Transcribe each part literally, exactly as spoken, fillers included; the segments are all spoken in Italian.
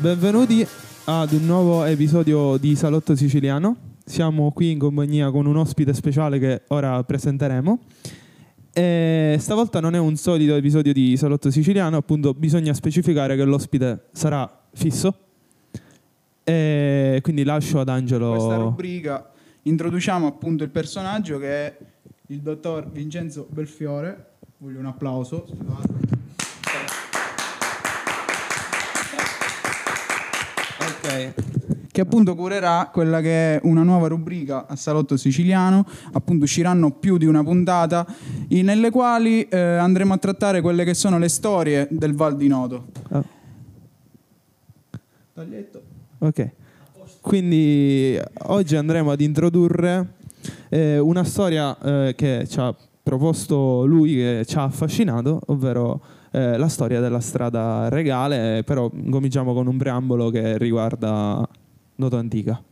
Benvenuti ad un nuovo episodio di Salotto Siciliano. Siamo qui in compagnia con un ospite speciale che ora presenteremo. E stavolta non è un solito episodio di Salotto Siciliano, appunto bisogna specificare che l'ospite sarà fisso. E quindi lascio ad Angelo. Questa rubrica introduciamo appunto il personaggio che è il dottor Vincenzo Belfiore. Voglio un applauso. Che appunto curerà quella che è una nuova rubrica a Salotto Siciliano. Appunto usciranno più di una puntata nelle quali eh, andremo a trattare quelle che sono le storie del Val di Noto. Oh. Taglietto. Ok. Quindi oggi andremo ad introdurre eh, una storia eh, che ci ha proposto lui, che ci ha affascinato, ovvero Eh, la storia della strada regale, però cominciamo con un preambolo che riguarda Noto Antica.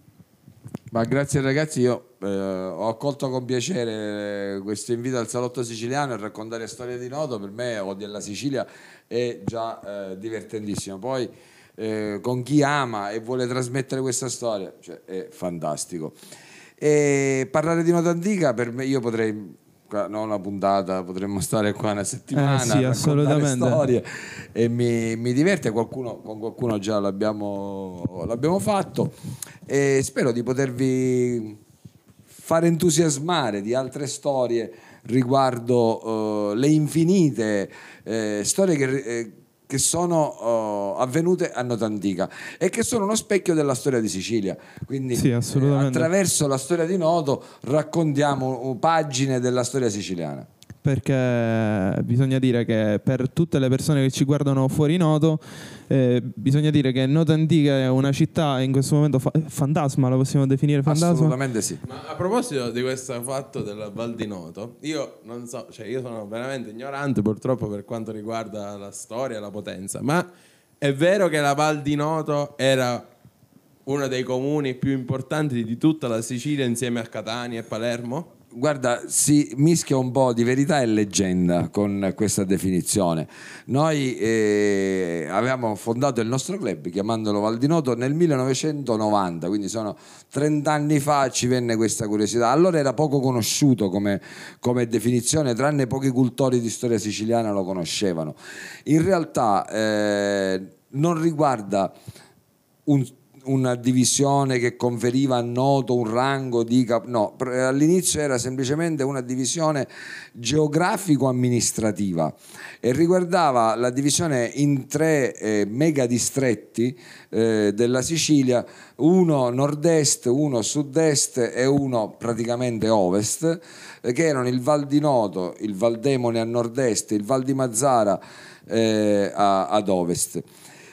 Ma grazie ragazzi, io eh, ho accolto con piacere questo invito al Salotto Siciliano a raccontare storie di Noto. Per me o della Sicilia è già eh, divertentissimo, poi eh, con chi ama e vuole trasmettere questa storia, cioè, è fantastico. E parlare di Noto Antica per me, io potrei... non una puntata, potremmo stare qua una settimana, eh sì, assolutamente, storie, e mi, mi diverte. Qualcuno, con qualcuno già l'abbiamo, l'abbiamo fatto, e spero di potervi far entusiasmare di altre storie riguardo uh, le infinite uh, storie che, eh, che sono uh, avvenute a Noto Antica e che sono uno specchio della storia di Sicilia. Quindi sì, eh, attraverso la storia di Noto raccontiamo pagine della storia siciliana. Perché bisogna dire che per tutte le persone che ci guardano fuori Noto, eh, bisogna dire che Noto Antica è una città in questo momento fa- fantasma, la possiamo definire fantasma? Assolutamente sì. Ma a proposito di questo fatto della Val di Noto, io non so, cioè io sono veramente ignorante purtroppo per quanto riguarda la storia e la potenza, ma è vero che la Val di Noto era uno dei comuni più importanti di tutta la Sicilia insieme a Catania e Palermo? Guarda, si mischia un po' di verità e leggenda con questa definizione. Noi eh, avevamo fondato il nostro club chiamandolo Val di Noto nel millenovecentonovanta, quindi sono trent'anni fa ci venne questa curiosità. Allora era poco conosciuto come, come definizione, tranne pochi cultori di storia siciliana lo conoscevano. In realtà eh, non riguarda un... una divisione che conferiva a Noto un rango di capo, no, all'inizio era semplicemente una divisione geografico-amministrativa e riguardava la divisione in tre eh, mega distretti eh, della Sicilia, uno nord-est, uno sud-est e uno praticamente ovest, eh, che erano il Val di Noto, il Valdemone a nord-est, il Val di Mazzara eh, a, ad ovest,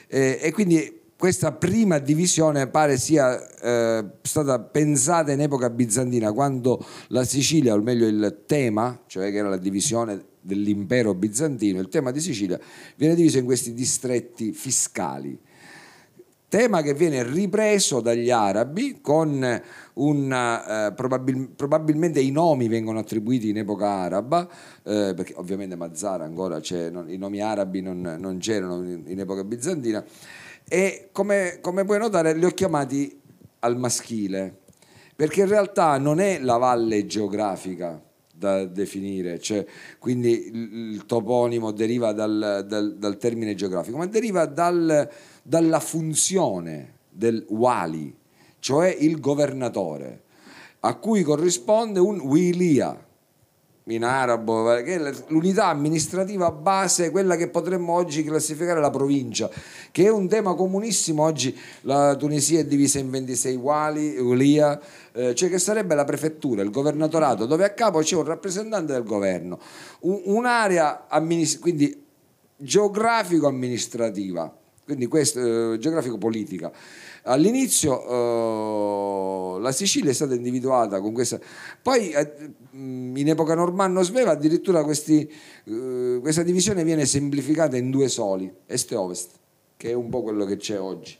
eh, e quindi questa prima divisione pare sia eh, stata pensata in epoca bizantina, quando la Sicilia, o meglio il tema, cioè che era la divisione dell'impero bizantino, il tema di Sicilia viene diviso in questi distretti fiscali. Tema che viene ripreso dagli arabi con una, eh, probabil- probabilmente i nomi vengono attribuiti in epoca araba, eh, perché ovviamente Mazzara ancora c'è, non, i nomi arabi non, non c'erano in, in epoca bizantina. E come, come puoi notare li ho chiamati al maschile, perché in realtà non è la valle geografica da definire, cioè, quindi il toponimo deriva dal, dal, dal termine geografico, ma deriva dal, dalla funzione del wali, cioè il governatore, a cui corrisponde un wilia in arabo, che è l'unità amministrativa base, quella che potremmo oggi classificare la provincia, che è un tema comunissimo. Oggi la Tunisia è divisa in ventisei wali, ulia, eh, cioè che sarebbe la prefettura, il governatorato, dove a capo c'è un rappresentante del governo, un, un'area amministr- quindi geografico-amministrativa, quindi questo, eh, geografico-politica. All'inizio eh, la Sicilia è stata individuata con questa, poi eh, in epoca normanno-sveva addirittura questi, eh, questa divisione viene semplificata in due soli, est e ovest, che è un po' quello che c'è oggi,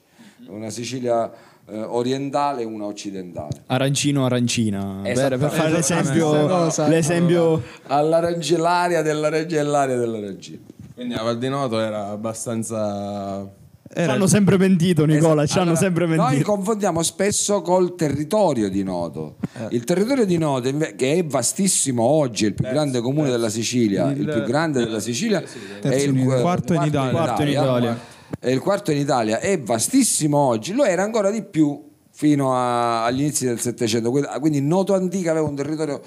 una Sicilia eh, orientale e una occidentale, arancino-arancina, per fare l'esempio, l'esempio... all'arancino, l'aria dell'arancino e l'aria dell'arancino. Quindi la Val di Noto era abbastanza Ci hanno sempre pentito, Nicola, esatto. ci hanno allora, sempre pentito. Noi confondiamo spesso col territorio di Noto. Eh. Il territorio di Noto, che è vastissimo oggi, è il più terzo, grande comune terzo. della Sicilia, il, il più grande il, della Sicilia, è il quarto, quarto in Italia. Quarto in Italia. È il quarto in Italia, è vastissimo oggi, lo era ancora di più fino a, agli inizi del Settecento. Quindi Noto Antica aveva un territorio,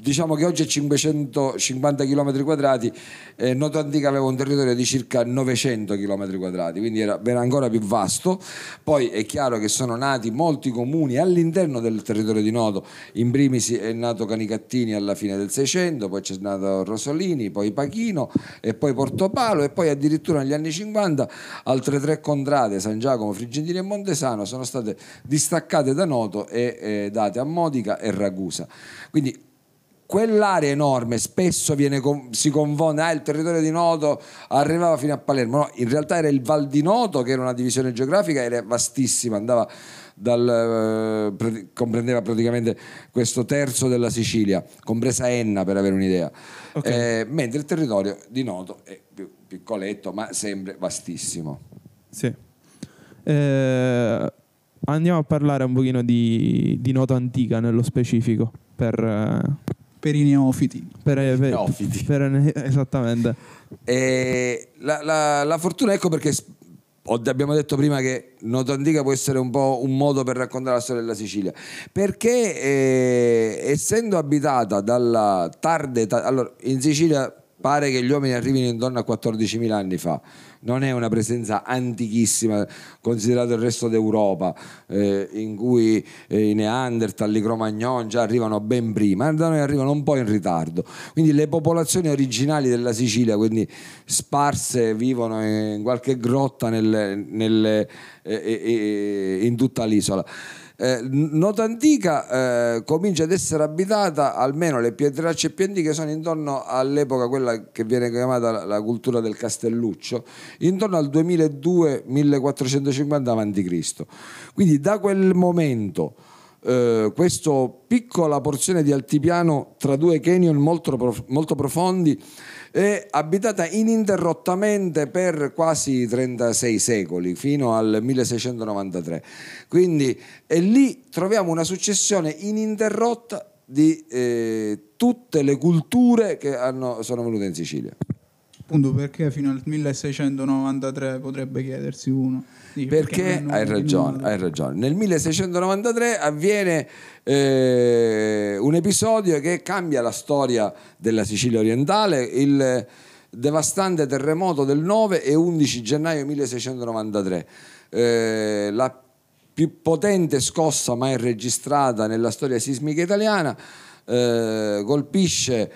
diciamo che oggi è cinquecentocinquanta chilometri quadrati, eh, Noto Antica aveva un territorio di circa novecento chilometri quadrati, quindi era, era ancora più vasto. Poi è chiaro che sono nati molti comuni all'interno del territorio di Noto. In primis è nato Canicattini alla fine del Seicento, poi c'è nato Rosolini, poi Pachino e poi Portopalo, e poi addirittura negli anni cinquanta altre tre contrade, San Giacomo, Frigentini e Montesano, sono state distaccate da Noto e eh, date a Modica e Ragusa. Quindi quell'area enorme spesso viene, si confonde, ah, il territorio di Noto arrivava fino a Palermo. No, in realtà era il Val di Noto, che era una divisione geografica, era vastissima, andava dal, eh, comprendeva praticamente questo terzo della Sicilia, compresa Enna, per avere un'idea, okay. eh, mentre il territorio di Noto è più piccoletto, ma sempre vastissimo. Sì. Eh, andiamo a parlare un pochino di, di Noto Antica nello specifico, per... Eh... Per i neofiti. Per, per, neofiti. Per, esattamente. E la, la, la fortuna, ecco perché abbiamo detto prima che Noto Antica può essere un po' un modo per raccontare la storia della Sicilia, perché eh, essendo abitata dalla tarda età, allora in Sicilia pare che gli uomini arrivino intorno a quattordicimila anni fa. Non è una presenza antichissima, considerato il resto d'Europa, eh, in cui eh, i Neanderthal, i Cro-Magnon già arrivano ben prima, da noi arrivano un po' in ritardo. Quindi le popolazioni originali della Sicilia, quindi sparse, vivono in qualche grotta nel, nel, eh, eh, in tutta l'isola. Eh, Noto Antica eh, comincia ad essere abitata, almeno le tracce più antiche sono intorno all'epoca, quella che viene chiamata la, la cultura del Castelluccio, intorno al duemiladue millequattrocentocinquanta avanti Cristo. Quindi da quel momento eh, questa piccola porzione di altipiano tra due canyon molto, prof- molto profondi è abitata ininterrottamente per quasi trentasei secoli, fino al milleseicentonovantatré. Quindi e lì troviamo una successione ininterrotta di eh, tutte le culture che hanno, sono venute in Sicilia. Appunto, perché fino al milleseicentonovantatré, potrebbe chiedersi uno. Sì, perché, perché hai ragione, hai ragione. Nel milleseicentonovantatré avviene eh, un episodio che cambia la storia della Sicilia orientale, il devastante terremoto del nove e undici gennaio milleseicentonovantatré. Eh, la più potente scossa mai registrata nella storia sismica italiana, eh, colpisce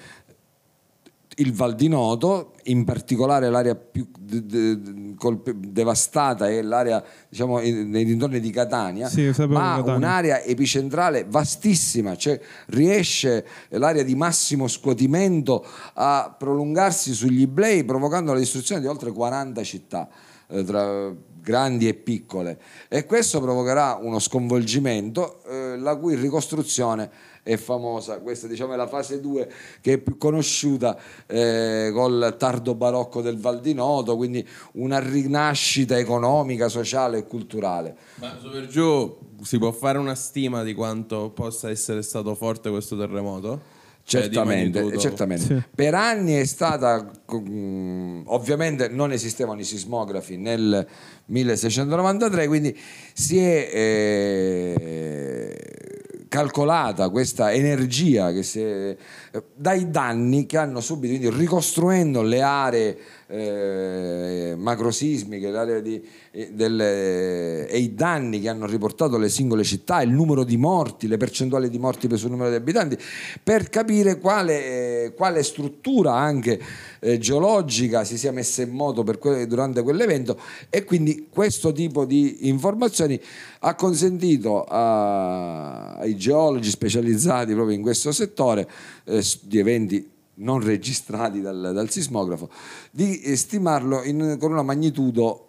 il Val di Noto, in particolare l'area più de- de- colpe- devastata è l'area, diciamo, nei dintorni di Catania, sì, ma Catania. Un'area epicentrale vastissima, cioè riesce l'area di massimo scuotimento a prolungarsi sugli Iblei, provocando la distruzione di oltre quaranta città, eh, tra grandi e piccole, e questo provocherà uno sconvolgimento, eh, la cui ricostruzione è famosa. Questa, diciamo, è la fase due, che è più conosciuta, eh, col tardo barocco del Val di Noto, quindi una rinascita economica, sociale e culturale. Ma su per giù si può fare una stima di quanto possa essere stato forte questo terremoto? Certamente, eh, certamente. Sì. Per anni è stata, ovviamente non esistevano i sismografi nel milleseicentonovantatré, quindi si è eh, calcolata questa energia che si è, dai danni che hanno subito, quindi ricostruendo le aree eh, macrosismiche, le aree di, eh, delle, e i danni che hanno riportato le singole città, il numero di morti, le percentuali di morti sul numero di abitanti, per capire quale, eh, quale struttura anche eh, geologica si sia messa in moto per que- durante quell'evento, e quindi questo tipo di informazioni ha consentito a, ai geologi specializzati proprio in questo settore, eh, di eventi non registrati dal, dal sismografo, di stimarlo in, con una magnitudo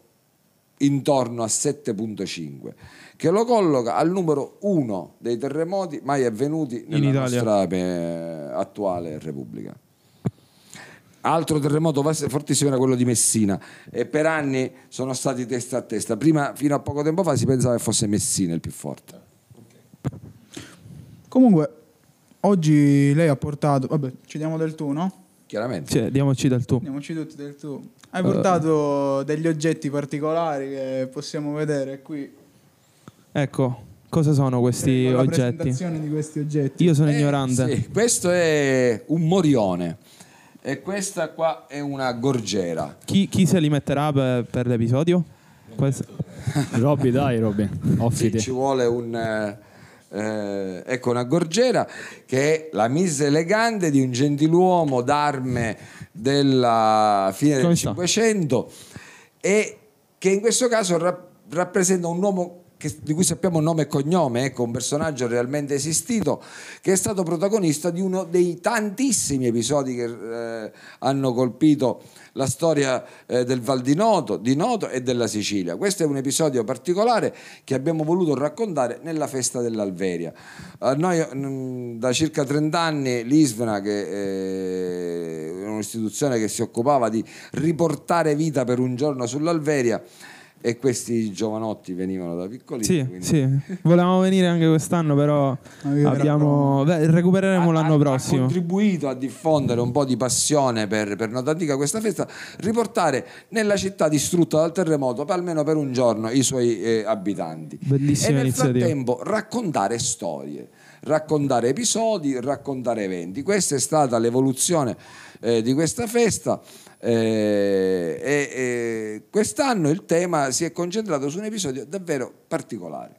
intorno a sette virgola cinque, che lo colloca al numero uno dei terremoti mai avvenuti nella nostra attuale Repubblica. Altro terremoto fortissimo era quello di Messina, e per anni sono stati testa a testa. Prima, fino a poco tempo fa, si pensava che fosse Messina il più forte. Comunque, oggi lei ha portato... Vabbè, ci diamo del tu, no? Chiaramente. Sì, diamoci del tu. Diamoci tutti del tu. Hai uh... portato degli oggetti particolari che possiamo vedere qui. Ecco. Cosa sono questi la oggetti? La presentazione di questi oggetti. Io sono eh, ignorante. Sì. Questo è un morione e questa qua è una gorgiera. Chi, chi se li metterà per, per l'episodio? Robby, dai Robby. Sì, ci vuole un, eh, ecco, una gorgiera che è la mise elegante di un gentiluomo d'arme della fine del Cinquecento e che in questo caso rap- rappresenta un uomo di cui sappiamo nome e cognome, ecco, un personaggio realmente esistito che è stato protagonista di uno dei tantissimi episodi che eh, hanno colpito la storia eh, del Val di Noto, di Noto e della Sicilia. Questo è un episodio particolare che abbiamo voluto raccontare nella festa dell'Alveria. Eh, noi mh, da circa trent'anni l'I S V N A, che eh, è un'istituzione che si occupava di riportare vita per un giorno sull'Alveria, e questi giovanotti venivano da piccolini. Sì, quindi... sì. Volevamo venire anche quest'anno, però abbiamo... Beh, recupereremo ha, l'anno ha, prossimo. Ha contribuito a diffondere un po' di passione per, per Noto Antica questa festa, riportare nella città distrutta dal terremoto per almeno per un giorno i suoi eh, abitanti. Bellissima iniziativa. E nel frattempo raccontare storie, raccontare episodi, raccontare eventi. Questa è stata l'evoluzione eh, di questa festa. Eh, eh, eh, quest'anno il tema si è concentrato su un episodio davvero particolare.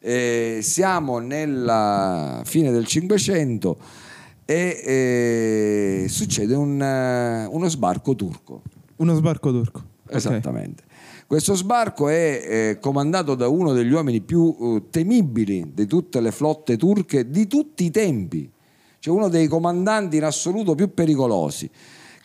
Eh, siamo nella fine del Cinquecento e eh, succede un, uno sbarco turco. Uno sbarco turco. Esattamente. Okay. Questo sbarco è eh, comandato da uno degli uomini più eh, temibili di tutte le flotte turche di tutti i tempi. Cioè uno dei comandanti in assoluto più pericolosi,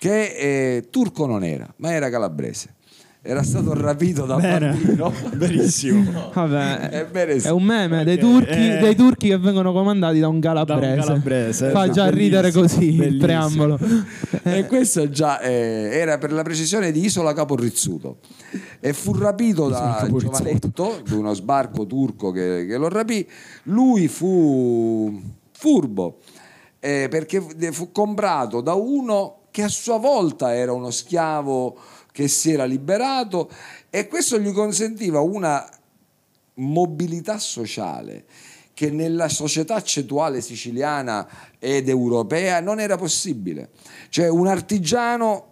che eh, turco non era, ma era calabrese. Era stato rapito da Bene. bambino. Benissimo. Vabbè, è, è un meme dei turchi, eh, dei turchi che vengono comandati da un calabrese, da un calabrese. Fa già ridere così bellissimo. Il preambolo. E questo già eh, era per la precisione di Isola Capo Rizzuto. E fu rapito da un giovanetto di uno sbarco turco che, che lo rapì. Lui fu furbo eh, perché fu comprato da uno che a sua volta era uno schiavo che si era liberato, e questo gli consentiva una mobilità sociale che nella società cetuale siciliana ed europea non era possibile. Cioè un artigiano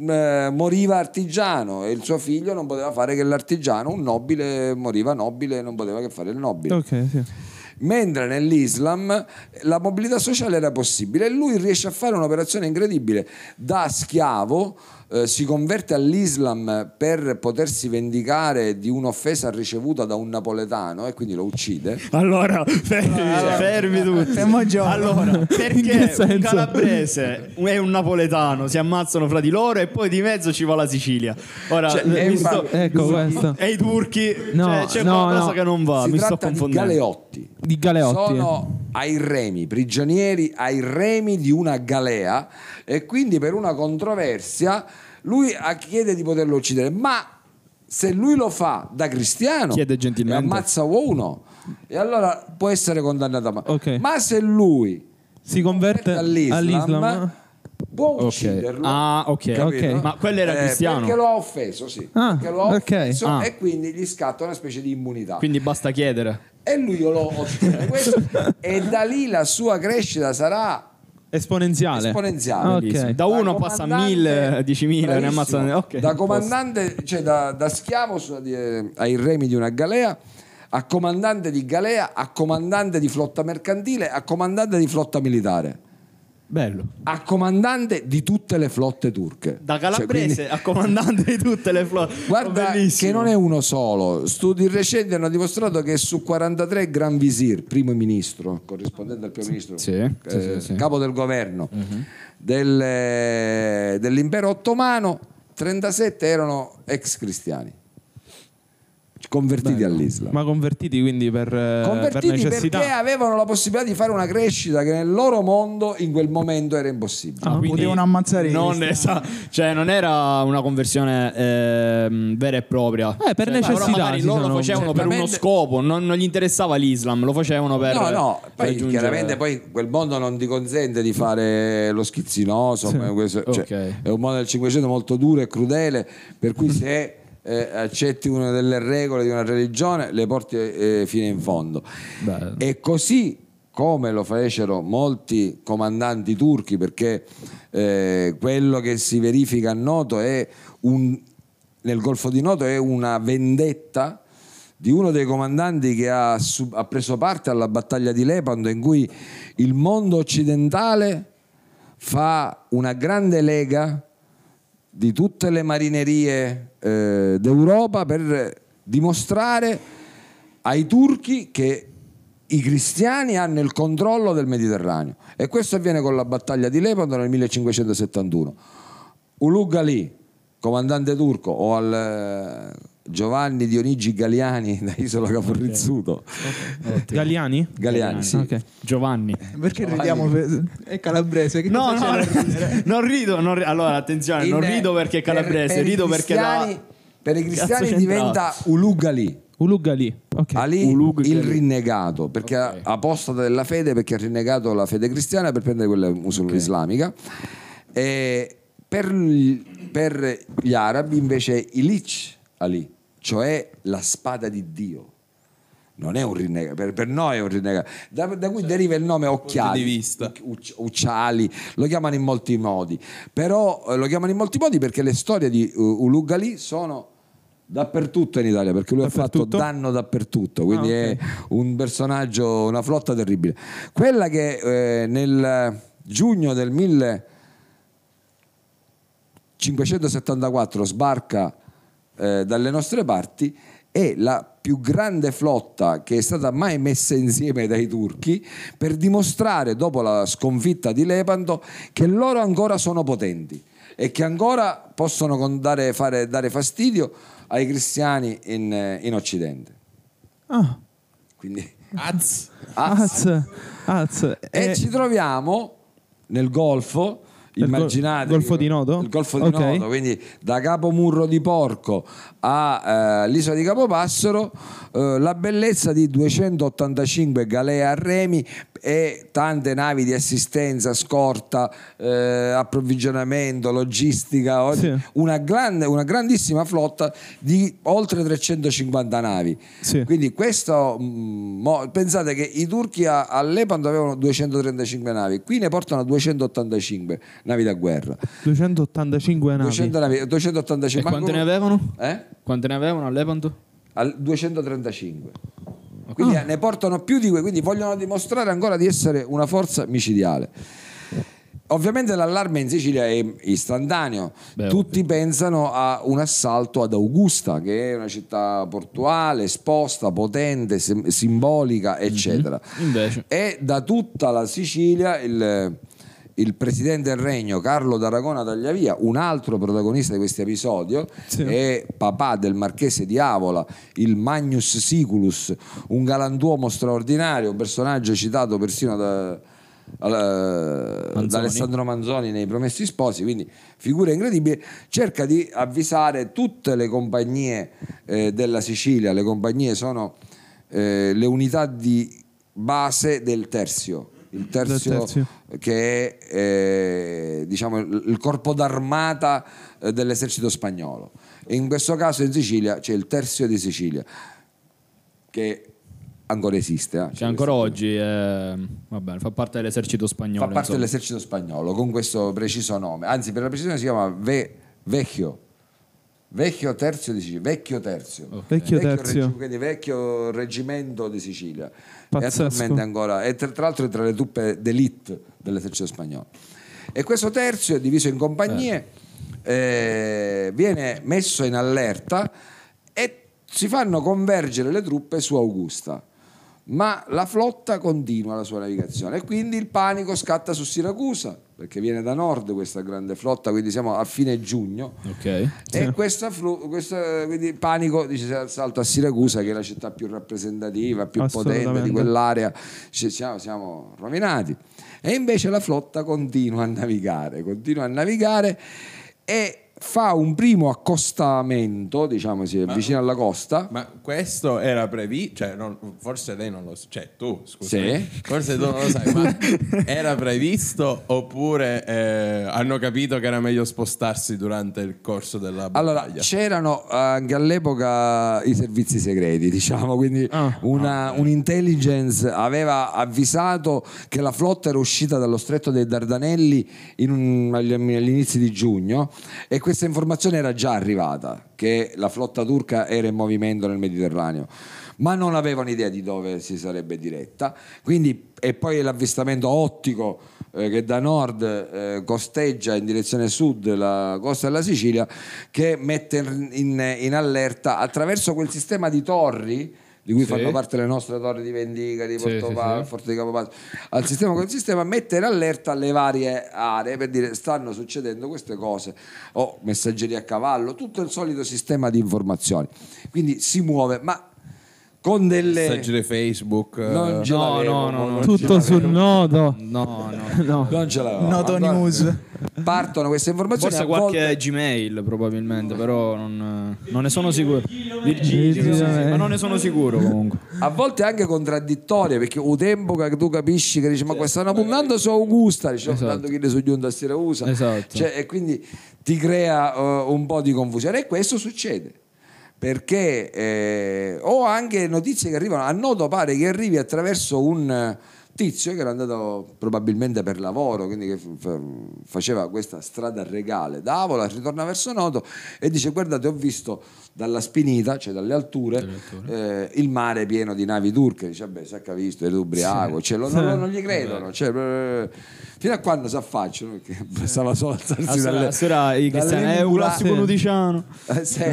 eh, moriva artigiano e il suo figlio non poteva fare che l'artigiano, un nobile moriva nobile e non poteva che fare il nobile. Okay, sì. Mentre nell'Islam la mobilità sociale era possibile, e lui riesce a fare un'operazione incredibile. Da schiavo eh, si converte all'Islam per potersi vendicare di un'offesa ricevuta da un napoletano, e quindi lo uccide. Allora, fermi, allora, fermi tutti. Allora, perché un calabrese e un napoletano si ammazzano fra di loro e poi di mezzo ci va la Sicilia? Ora, cioè, mi sto, ecco questo. E i turchi, no, cioè, c'è no, qualcosa no. che non va. Si mi tratta sto confondendo. Di galeotti. Di galeotti. Sono ai remi, prigionieri ai remi di una galea, e quindi per una controversia lui chiede di poterlo uccidere, ma se lui lo fa da cristiano chiede gentilmente, e ammazza uno, e allora può essere condannato a... okay. Ma se lui si converte all'Islam, all'Islam... può ucciderlo. Okay. Ah, okay, okay. Ma quello era cristiano. Eh, perché lo ha offeso, sì. Ah, perché lo ha offeso, okay. ah. E quindi gli scatta una specie di immunità. Quindi basta chiedere. E lui io lo ottiene questo, e da lì la sua crescita sarà esponenziale. Esponenziale. Okay. Da, da uno passa a mille, diecimila, ne ammazzano. Okay. Da comandante, cioè da, da schiavo su, eh, ai remi di una galea, a comandante di galea, a comandante di flotta mercantile, a comandante di flotta militare. Bello. A comandante di tutte le flotte turche. Da calabrese, cioè, quindi... a comandante di tutte le flotte. Guarda che non è uno solo. Studi recenti hanno dimostrato che su quarantatré gran visir, primo ministro, corrispondente al primo ministro, sì, eh, sì, sì, sì. capo del governo uh-huh. del, eh, dell'impero ottomano, trentasette erano ex cristiani. convertiti Beh, all'Islam. Ma convertiti quindi per, convertiti per necessità? Perché avevano la possibilità di fare una crescita che nel loro mondo in quel momento era impossibile. Ah, potevano ammazzare non, esa- cioè, non era una conversione eh, vera e propria. Eh, per cioè, necessità. Loro lo facevano per uno scopo, non, non gli interessava l'Islam, lo facevano per... No, no, poi raggiungere... chiaramente poi quel mondo non ti consente di fare lo schizzinoso. Sì. Questo, cioè, okay. È un mondo del Cinquecento molto duro e crudele, per cui se... Eh, accetti una delle regole di una religione, le porti eh, fino in fondo. Bello. E così come lo fecero molti comandanti turchi, perché eh, quello che si verifica a Noto è un, nel Golfo di Noto è una vendetta di uno dei comandanti che ha, sub, ha preso parte alla battaglia di Lepanto, in cui il mondo occidentale fa una grande lega di tutte le marinerie eh, d'Europa per dimostrare ai turchi che i cristiani hanno il controllo del Mediterraneo, e questo avviene con la battaglia di Lepanto nel millecinquecentosettantuno. Uluç Ali, comandante turco, o al Giovanni Dionigi Galiani da Isola Capo Rizzuto. Okay. Okay. Galiani? Galiani, sì. Okay. Giovanni. Perché Giovanni. Ridiamo? È calabrese. Che no, no, no, non rido. Non rido. Allora, attenzione, In, non rido perché è calabrese, per, per rido perché da... Per i cristiani diventa Uluç Ali. Uluç Ali. Okay. Ali Uluç il rinnegato, perché okay. apostata della fede, perché ha rinnegato la fede cristiana per prendere quella musulmana okay. islamica. E per, per gli arabi invece Ilic Ali, cioè la spada di Dio, non è un rinnegato, per, per noi è un rinnegato, da, da cui cioè, deriva il nome Occhiali, Ucc- Ucciali, lo chiamano in molti modi, però eh, lo chiamano in molti modi perché le storie di uh, Uluç Ali sono dappertutto in Italia, perché lui ha fatto danno dappertutto, quindi ah, okay. è un personaggio, una flotta terribile. Quella che eh, nel giugno del millecinquecentosettantaquattro sbarca Eh, dalle nostre parti è la più grande flotta che è stata mai messa insieme dai turchi, per dimostrare dopo la sconfitta di Lepanto che loro ancora sono potenti e che ancora possono dare, fare, dare fastidio ai cristiani in, in Occidente. Ah. Quindi az, az. Az. Az. E, e ci troviamo nel Golfo. Immaginate il Golfo di Noto? Il Golfo di okay. Noto, quindi da Capo Murro di Porco all'isola eh, di Capopassero, eh, la bellezza di duecentottantacinque galee a remi e tante navi di assistenza, scorta, eh, approvvigionamento, logistica, sì. una, grande, una grandissima flotta di oltre trecentocinquanta navi. Sì. Quindi questo mo, pensate che i turchi a, a Lepanto avevano duecentotrentacinque navi, qui ne portano duecentottantacinque navi da guerra. duecentottantacinque navi. duecento navi duecentottantacinque. E quante ne avevano? Eh? Quante ne avevano a Lepanto? Al duecentotrentacinque. Quindi ah. ne portano più di quei, quindi vogliono dimostrare ancora di essere una forza micidiale. Ovviamente l'allarme in Sicilia è istantaneo. Beh, tutti ovvio. Pensano a un assalto ad Augusta, che è una città portuale, esposta, potente, sem- simbolica, eccetera. Mm-hmm. E da tutta la Sicilia il, il presidente del regno Carlo d'Aragona Tagliavia, un altro protagonista di questo episodio, sì. è papà del marchese di Avola, il Magnus Siculus, un galantuomo straordinario, un personaggio citato persino da, Manzoni. da Alessandro Manzoni nei Promessi Sposi, quindi figura incredibile. Cerca di avvisare tutte le compagnie eh, della Sicilia. Le compagnie sono eh, le unità di base del terzio. Il terzio, terzio che è eh, diciamo, il corpo d'armata eh, dell'esercito spagnolo, e in questo caso in Sicilia c'è il Terzio di Sicilia, che ancora esiste, eh? C'è, c'è ancora oggi, eh, vabbè, fa parte dell'esercito spagnolo, fa parte insomma. dell'esercito spagnolo con questo preciso nome, anzi per la precisione si chiama Ve- Vecchio Vecchio Terzio di Sicilia, Vecchio Terzio, okay. Vecchio, Terzio. Reg- quindi vecchio reggimento di Sicilia. Pazzesco. È attualmente ancora, e tra, tra l'altro è tra le truppe d'élite dell'esercito spagnolo. E questo terzio è diviso in compagnie, eh. Eh, viene messo in allerta e si fanno convergere le truppe su Augusta. ma la flotta continua la sua navigazione e quindi il panico scatta su Siracusa, perché viene da nord questa grande flotta, quindi siamo a fine giugno, okay. E sì. questa flu- questa, quindi il panico dice, salta a Siracusa, che è la città più rappresentativa, più potente di quell'area, cioè, siamo, siamo rovinati. E invece la flotta continua a navigare, continua a navigare e fa un primo accostamento, diciamo, si avvicina alla costa. Ma questo era previsto, cioè non, forse lei non lo sa, cioè tu, scusa, sì. forse tu non lo sai, ma era previsto oppure eh, hanno capito che era meglio spostarsi durante il corso della battaglia? Allora, c'erano anche all'epoca i servizi segreti, diciamo, quindi ah, una, ah, un'intelligence aveva avvisato che la flotta era uscita dallo stretto dei Dardanelli in un, agli, agli inizi di giugno, e questa informazione era già arrivata, che la flotta turca era in movimento nel Mediterraneo, ma non avevano idea di dove si sarebbe diretta. Quindi, e poi l'avvistamento ottico eh, che da nord eh, costeggia in direzione sud la costa della Sicilia, che mette in, in allerta attraverso quel sistema di torri di cui sì. fanno parte le nostre torri di Vendica, di Portopalo, sì, sì, Forte di Capo Pachino, al sistema col sistema mette in allerta le varie aree per dire stanno succedendo queste cose, o oh, messaggeri a cavallo, tutto il solito sistema di informazioni. Quindi si muove, ma con delle messaggeri Facebook non ce no, no, no, non tutto sul nodo no, no, no. non ce l'avevo. Noto allora, news partono queste informazioni, forse qualche volte... Gmail probabilmente, però non, non ne sono sicuro. Virgilio, ma non ne sono sicuro comunque. A volte anche contraddittorie, perché un tempo che tu capisci che dici ma questa stanno puntando su Augusta, diciamo, esatto. che ne sono giunto a Siracusa, esatto. cioè, e quindi ti crea uh, un po' di confusione, e questo succede. Perché eh, ho anche notizie che arrivano, a Noto pare che arrivi attraverso un tizio che era andato probabilmente per lavoro, quindi che f- faceva questa strada regale da Avola, ritorna verso Noto e dice guardate ho visto dalla Spinita, cioè dalle alture, eh, il mare pieno di navi turche, dice beh sa che ha visto, ero ubriaco, sì. cioè, lo, sì. non, non gli credono, cioè, fino a quando si affacciano, perché bastava solo alzarsi dalle, sera, dalle, dalle è un classico nudiciano, è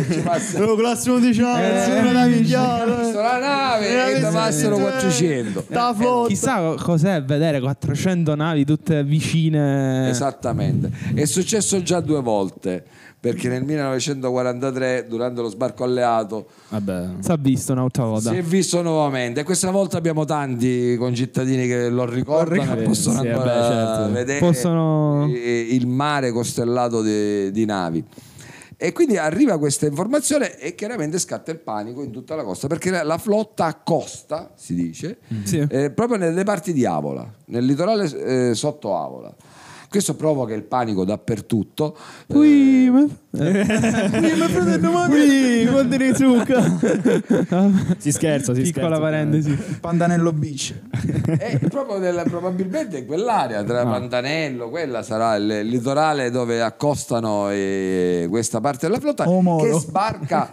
un classico nudiciano, sulla nave e davassero quattrocento, chissà cos'è vedere quattrocento navi tutte vicine. Esattamente, è successo già due volte, perché nel millenovecentoquarantatré durante lo sbarco alleato vabbè, si è visto un'altra volta, si è visto nuovamente, e questa volta abbiamo tanti concittadini che lo ricordano e possono sì, ancora certo. vedere possono... il mare costellato di, di navi. E quindi arriva questa informazione e chiaramente scatta il panico in tutta la costa, perché la flotta accosta, si dice, sì. eh, proprio nelle parti di Avola, nel litorale eh, sotto Avola. Questo provoca il panico dappertutto. Qui, eh, eh. Si scherza, si piccola scherza, parentesi. Pantanello Beach. E proprio nella, probabilmente in quell'area tra no. Pantanello, quella sarà il litorale dove accostano eh, questa parte della flotta Omoro. Che sbarca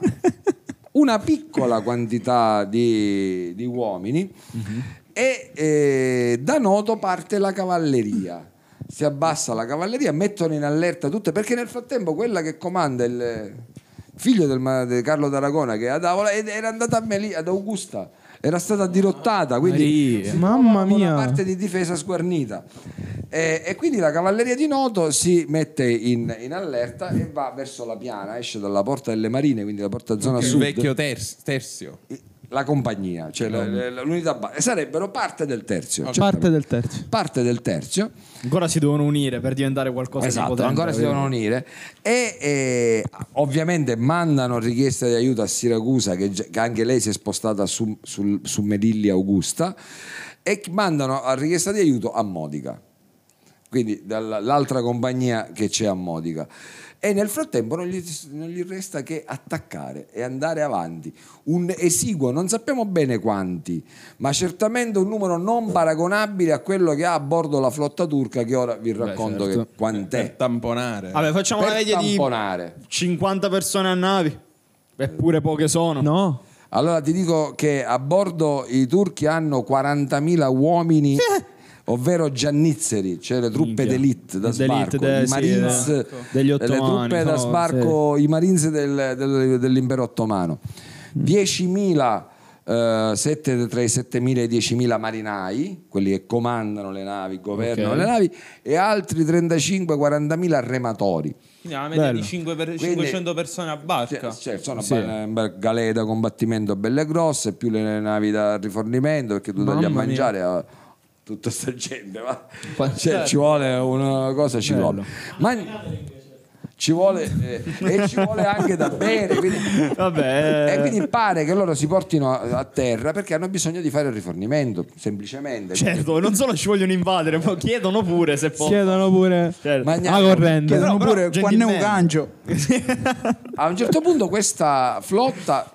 una piccola quantità di, di uomini mm-hmm. e eh, da Noto parte la cavalleria. Si abbassa la cavalleria, mettono in allerta tutte, perché nel frattempo quella che comanda il figlio del, del Carlo d'Aragona, che è ad Avola, era andata a Melilli, ad Augusta, era stata dirottata, quindi si mamma mia, una parte di difesa sguarnita e, e quindi la cavalleria di Noto si mette in, in allerta e va verso la piana, esce dalla porta delle marine, quindi la porta zona okay, sud, il vecchio ter- terzio la compagnia, cioè no. la, la, l'unità base, sarebbero parte del terzio, okay. cioè, parte del terzio, parte del terzio. Ancora si devono unire per diventare qualcosa esatto, di potente. Ancora si devono unire e, e ovviamente mandano richieste di aiuto a Siracusa, che, che anche lei si è spostata su, sul, su Melilli Augusta, e mandano a richiesta di aiuto a Modica, quindi dall'altra compagnia che c'è a Modica. E nel frattempo non gli, non gli resta che attaccare e andare avanti, un esiguo, non sappiamo bene quanti, ma certamente un numero non paragonabile a quello che ha a bordo la flotta turca, che ora vi racconto. Beh, certo. Che quant'è per tamponare. Vabbè, facciamo per una media tamponare. Di cinquanta persone a navi, eppure poche sono, no? Allora ti dico che a bordo i turchi hanno quarantamila uomini ovvero giannizzeri, cioè le truppe Minchia. d'élite da sbarco, de, i marines, sì, esatto. degli le truppe da sbarco, sì. i marines del, del, dell'impero ottomano, diecimila eh, sette tra i settemila e i diecimila marinai, quelli che comandano le navi, governano okay. le navi, e altri trentacinque quarantamila rematori. Quindi una media Bello. di cinquecento Quindi, persone a barca. Cioè, sono sì. gale da combattimento belle grosse, più le navi da rifornimento, perché tu togli a mangiare a tutta sta gente, ma cioè, ci vuole una cosa, ci Bello. vuole. Ma... Ci vuole, eh, e ci vuole anche da bere, quindi, Vabbè. e quindi pare che loro si portino a, a terra perché hanno bisogno di fare il rifornimento, semplicemente. Certo, quindi. non solo ci vogliono invadere, ma chiedono pure se possono. Chiedono pure certo. ma ne... ah, correndo. Chiedono però, pure quando è un gancio. A un certo punto questa flotta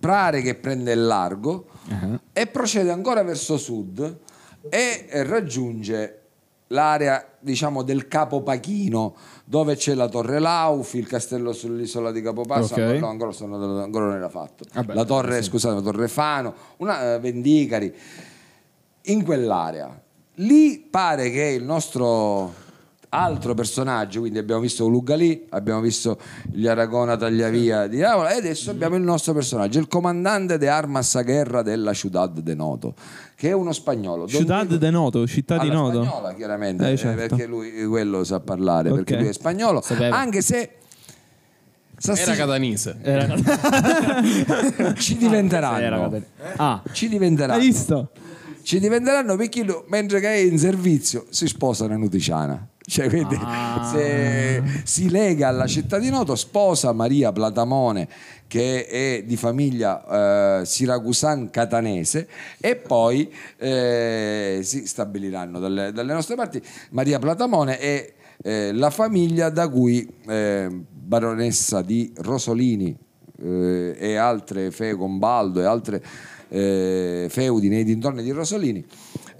pare che prende il largo uh-huh. e procede ancora verso sud e raggiunge l'area, diciamo, del Capo Pachino, dove c'è la Torre Laufi, il castello sull'isola di Capopassa, okay. no, ancora, sono, ancora non era fatto, ah beh, la torre, sì. scusate, la Torre Fano, una uh, Vendicari, in quell'area. Lì pare che il nostro altro personaggio, quindi abbiamo visto Uluç Ali, abbiamo visto gli Aragona Tagliavia di Avola, e adesso abbiamo il nostro personaggio, il comandante de armas a guerra della Ciudad de Noto, che è uno spagnolo. Ciudad Don... de Noto, città di Noto. Spagnola, chiaramente, eh, certo. perché lui quello sa parlare, okay. perché lui è spagnolo, Sapeva. anche se Sassiccia. Era catanese. Era... Ci diventeranno. Era catan... ah. Ci diventeranno. Hai visto? Ci diventeranno perché lui, mentre che è in servizio, si sposa una nudiciana. Cioè, quindi ah. se si lega alla città di Noto, sposa Maria Platamone, che è di famiglia eh, siracusan-catanese, e poi eh, si stabiliranno dalle, dalle nostre parti. Maria Platamone è eh, la famiglia da cui eh, baronessa di Rosolini eh, e altre fee Gombaldo e altre eh, feudi nei dintorni di Rosolini.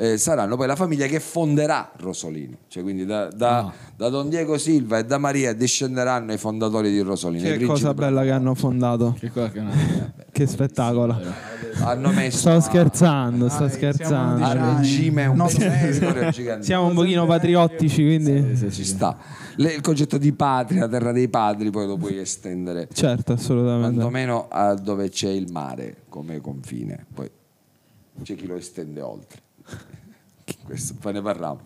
Eh, saranno poi la famiglia che fonderà Rosolini, cioè quindi da, da, no. da Don Diego Silva e da Maria discenderanno i fondatori di Rosolini. Che cosa bella che hanno fondato, che, che, che spettacolo hanno messo. Sto scherzando, ah, sto ah, scherzando. Al regime un no, siamo un pochino patriottici, quindi sì, sì, ci sta. Le, il concetto di patria, terra dei padri, poi lo puoi estendere, certo, assolutamente, quantomeno a dove c'è il mare come confine, poi c'è chi lo estende oltre. Questo poi ne parliamo.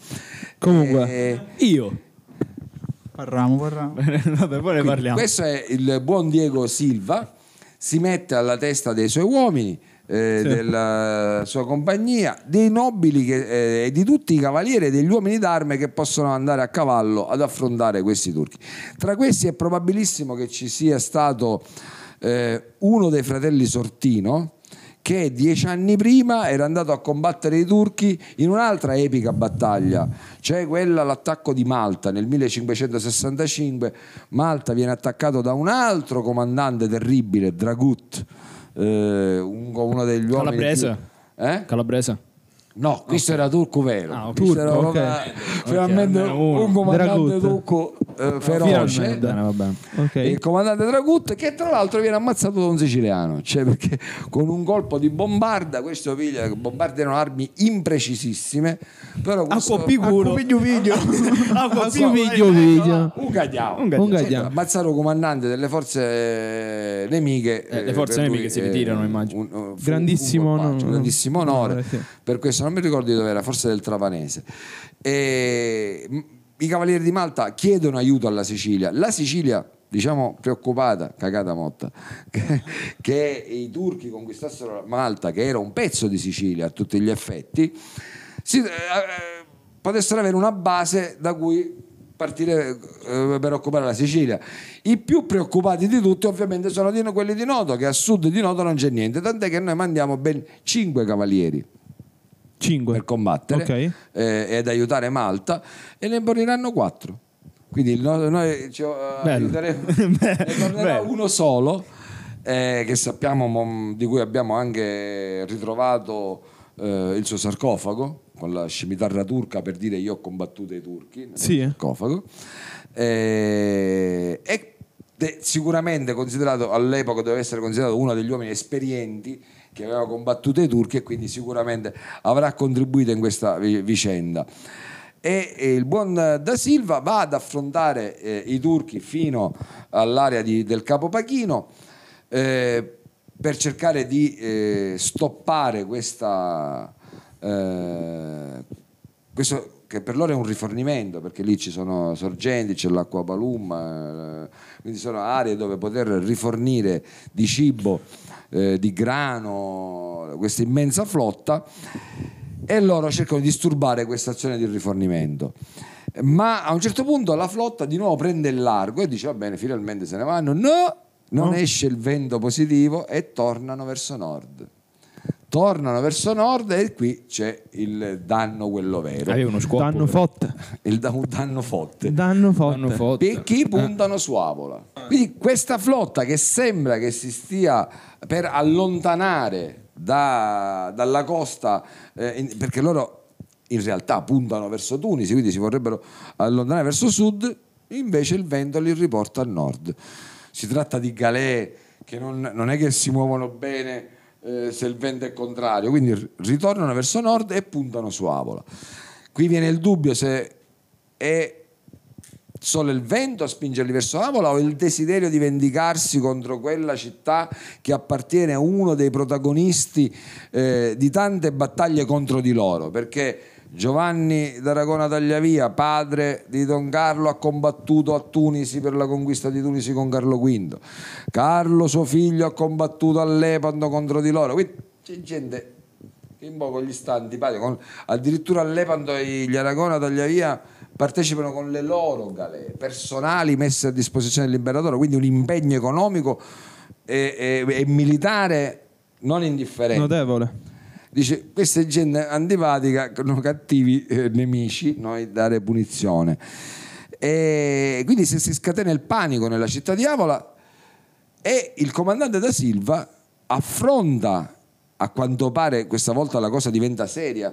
Comunque, eh, io parliamo, parliamo. Vabbè, poi ne parliamo. Questo è il buon Diego Silva. Si mette alla testa dei suoi uomini, eh, sì. della sua compagnia, dei nobili che, eh, e di tutti i cavalieri e degli uomini d'arme che possono andare a cavallo ad affrontare questi turchi. Tra questi è probabilissimo che ci sia stato eh, uno dei fratelli Sortino, che dieci anni prima era andato a combattere i turchi in un'altra epica battaglia, cioè quella, l'attacco di Malta nel millecinquecentosessantacinque. Malta viene attaccato da un altro comandante terribile, Dragut, eh, uno degli uomini Calabrese più... eh? Calabrese No, questo okay. era turco vero. Ah, turco, era okay. finalmente okay, un comandante turco eh, feroce. No, okay. Il comandante Dragut, che tra l'altro viene ammazzato da un siciliano, cioè perché con un colpo di bombarda, questo piglia, bombarderano armi imprecisissime, però questo acqua picuro, piglio piglio, acqua piglio piglio, un gagliano, un gagliano, ammazzare un comandante delle forze nemiche, eh, eh, le forze nemiche lui, si ritirano, eh, immagino. Un, un, grandissimo, un compagno, no, grandissimo onore, no, per questo. Non mi ricordo di dove era, forse del Travanese. E i cavalieri di Malta chiedono aiuto alla Sicilia. La Sicilia, diciamo, preoccupata, cagata motta, che, che i turchi conquistassero Malta, che era un pezzo di Sicilia a tutti gli effetti, si, eh, potessero avere una base da cui partire eh, per occupare la Sicilia. I più preoccupati di tutti ovviamente sono quelli di Noto, che a sud di Noto non c'è niente, tant'è che noi mandiamo ben cinque cavalieri cinque per combattere okay. eh, ed aiutare Malta, e ne moriranno quattro. Quindi no, noi ci uh, aiuteremo, ne tornerà uno solo, eh, che sappiamo, di cui abbiamo anche ritrovato eh, il suo sarcofago con la scimitarra turca per dire io ho combattuto i turchi nel sì, sarcofago eh. E de, sicuramente considerato all'epoca doveva essere considerato uno degli uomini esperienti che aveva combattuto i turchi, e quindi sicuramente avrà contribuito in questa vicenda. E, e il buon Da Silva va ad affrontare eh, i turchi fino all'area di, del Capo Pachino, eh, per cercare di eh, stoppare questa, eh, questo che per loro è un rifornimento, perché lì ci sono sorgenti, c'è l'acqua palumma, eh, quindi sono aree dove poter rifornire di cibo, eh, di grano, questa immensa flotta, e loro cercano di disturbare questa azione di rifornimento. Ma a un certo punto la flotta di nuovo prende il largo e dice va bene, finalmente se ne vanno, no, non no. esce il vento positivo e tornano verso nord. Tornano verso nord e qui c'è il danno quello vero. È uno scopo, danno fotte. Il da, un danno fotte. Danno fotte. Perché puntano eh. su Avola. Quindi questa flotta che sembra che si stia per allontanare da, dalla costa, eh, in, perché loro in realtà puntano verso Tunisi, quindi si vorrebbero allontanare verso sud, invece il vento li riporta a nord. Si tratta di galee che non, non è che si muovono bene, Eh, se il vento è contrario, quindi ritornano verso nord e puntano su Avola. Qui viene il dubbio se è solo il vento a spingerli verso Avola o il desiderio di vendicarsi contro quella città che appartiene a uno dei protagonisti eh, di tante battaglie contro di loro, perché Giovanni d'Aragona Tagliavia, padre di Don Carlo, ha combattuto a Tunisi per la conquista di Tunisi con Carlo quinto. Carlo, suo figlio, ha combattuto a Lepanto contro di loro. Quindi c'è gente che in poco gli sta antipatico. Addirittura a Lepanto gli Aragona Tagliavia partecipano con le loro galee personali messe a disposizione dell'imperatore, quindi un impegno economico e, e, e militare non indifferente. Notevole. Dice, questa è gente antipatica, sono cattivi eh, nemici, noi dare punizione. E quindi se si scatena il panico nella città di Avola e il comandante da Silva affronta, a quanto pare questa volta la cosa diventa seria,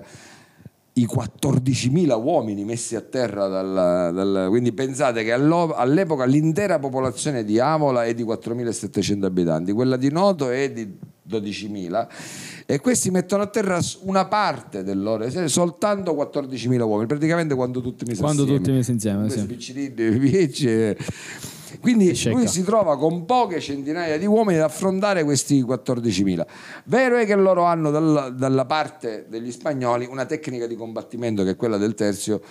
i quattordicimila uomini messi a terra dal, dal, quindi pensate che all'epoca l'intera popolazione di Avola è di quattromilasettecento abitanti, quella di Noto è di dodicimila, e questi mettono a terra una parte del loro esercito, soltanto quattordicimila uomini, praticamente quando tutti mi quando insieme. tutti messi insieme, questi sì. piccinini, piccini. Quindi lui si trova con poche centinaia di uomini ad affrontare questi quattordicimila. Vero è che loro hanno dalla, dalla parte degli spagnoli una tecnica di combattimento che è quella del terzio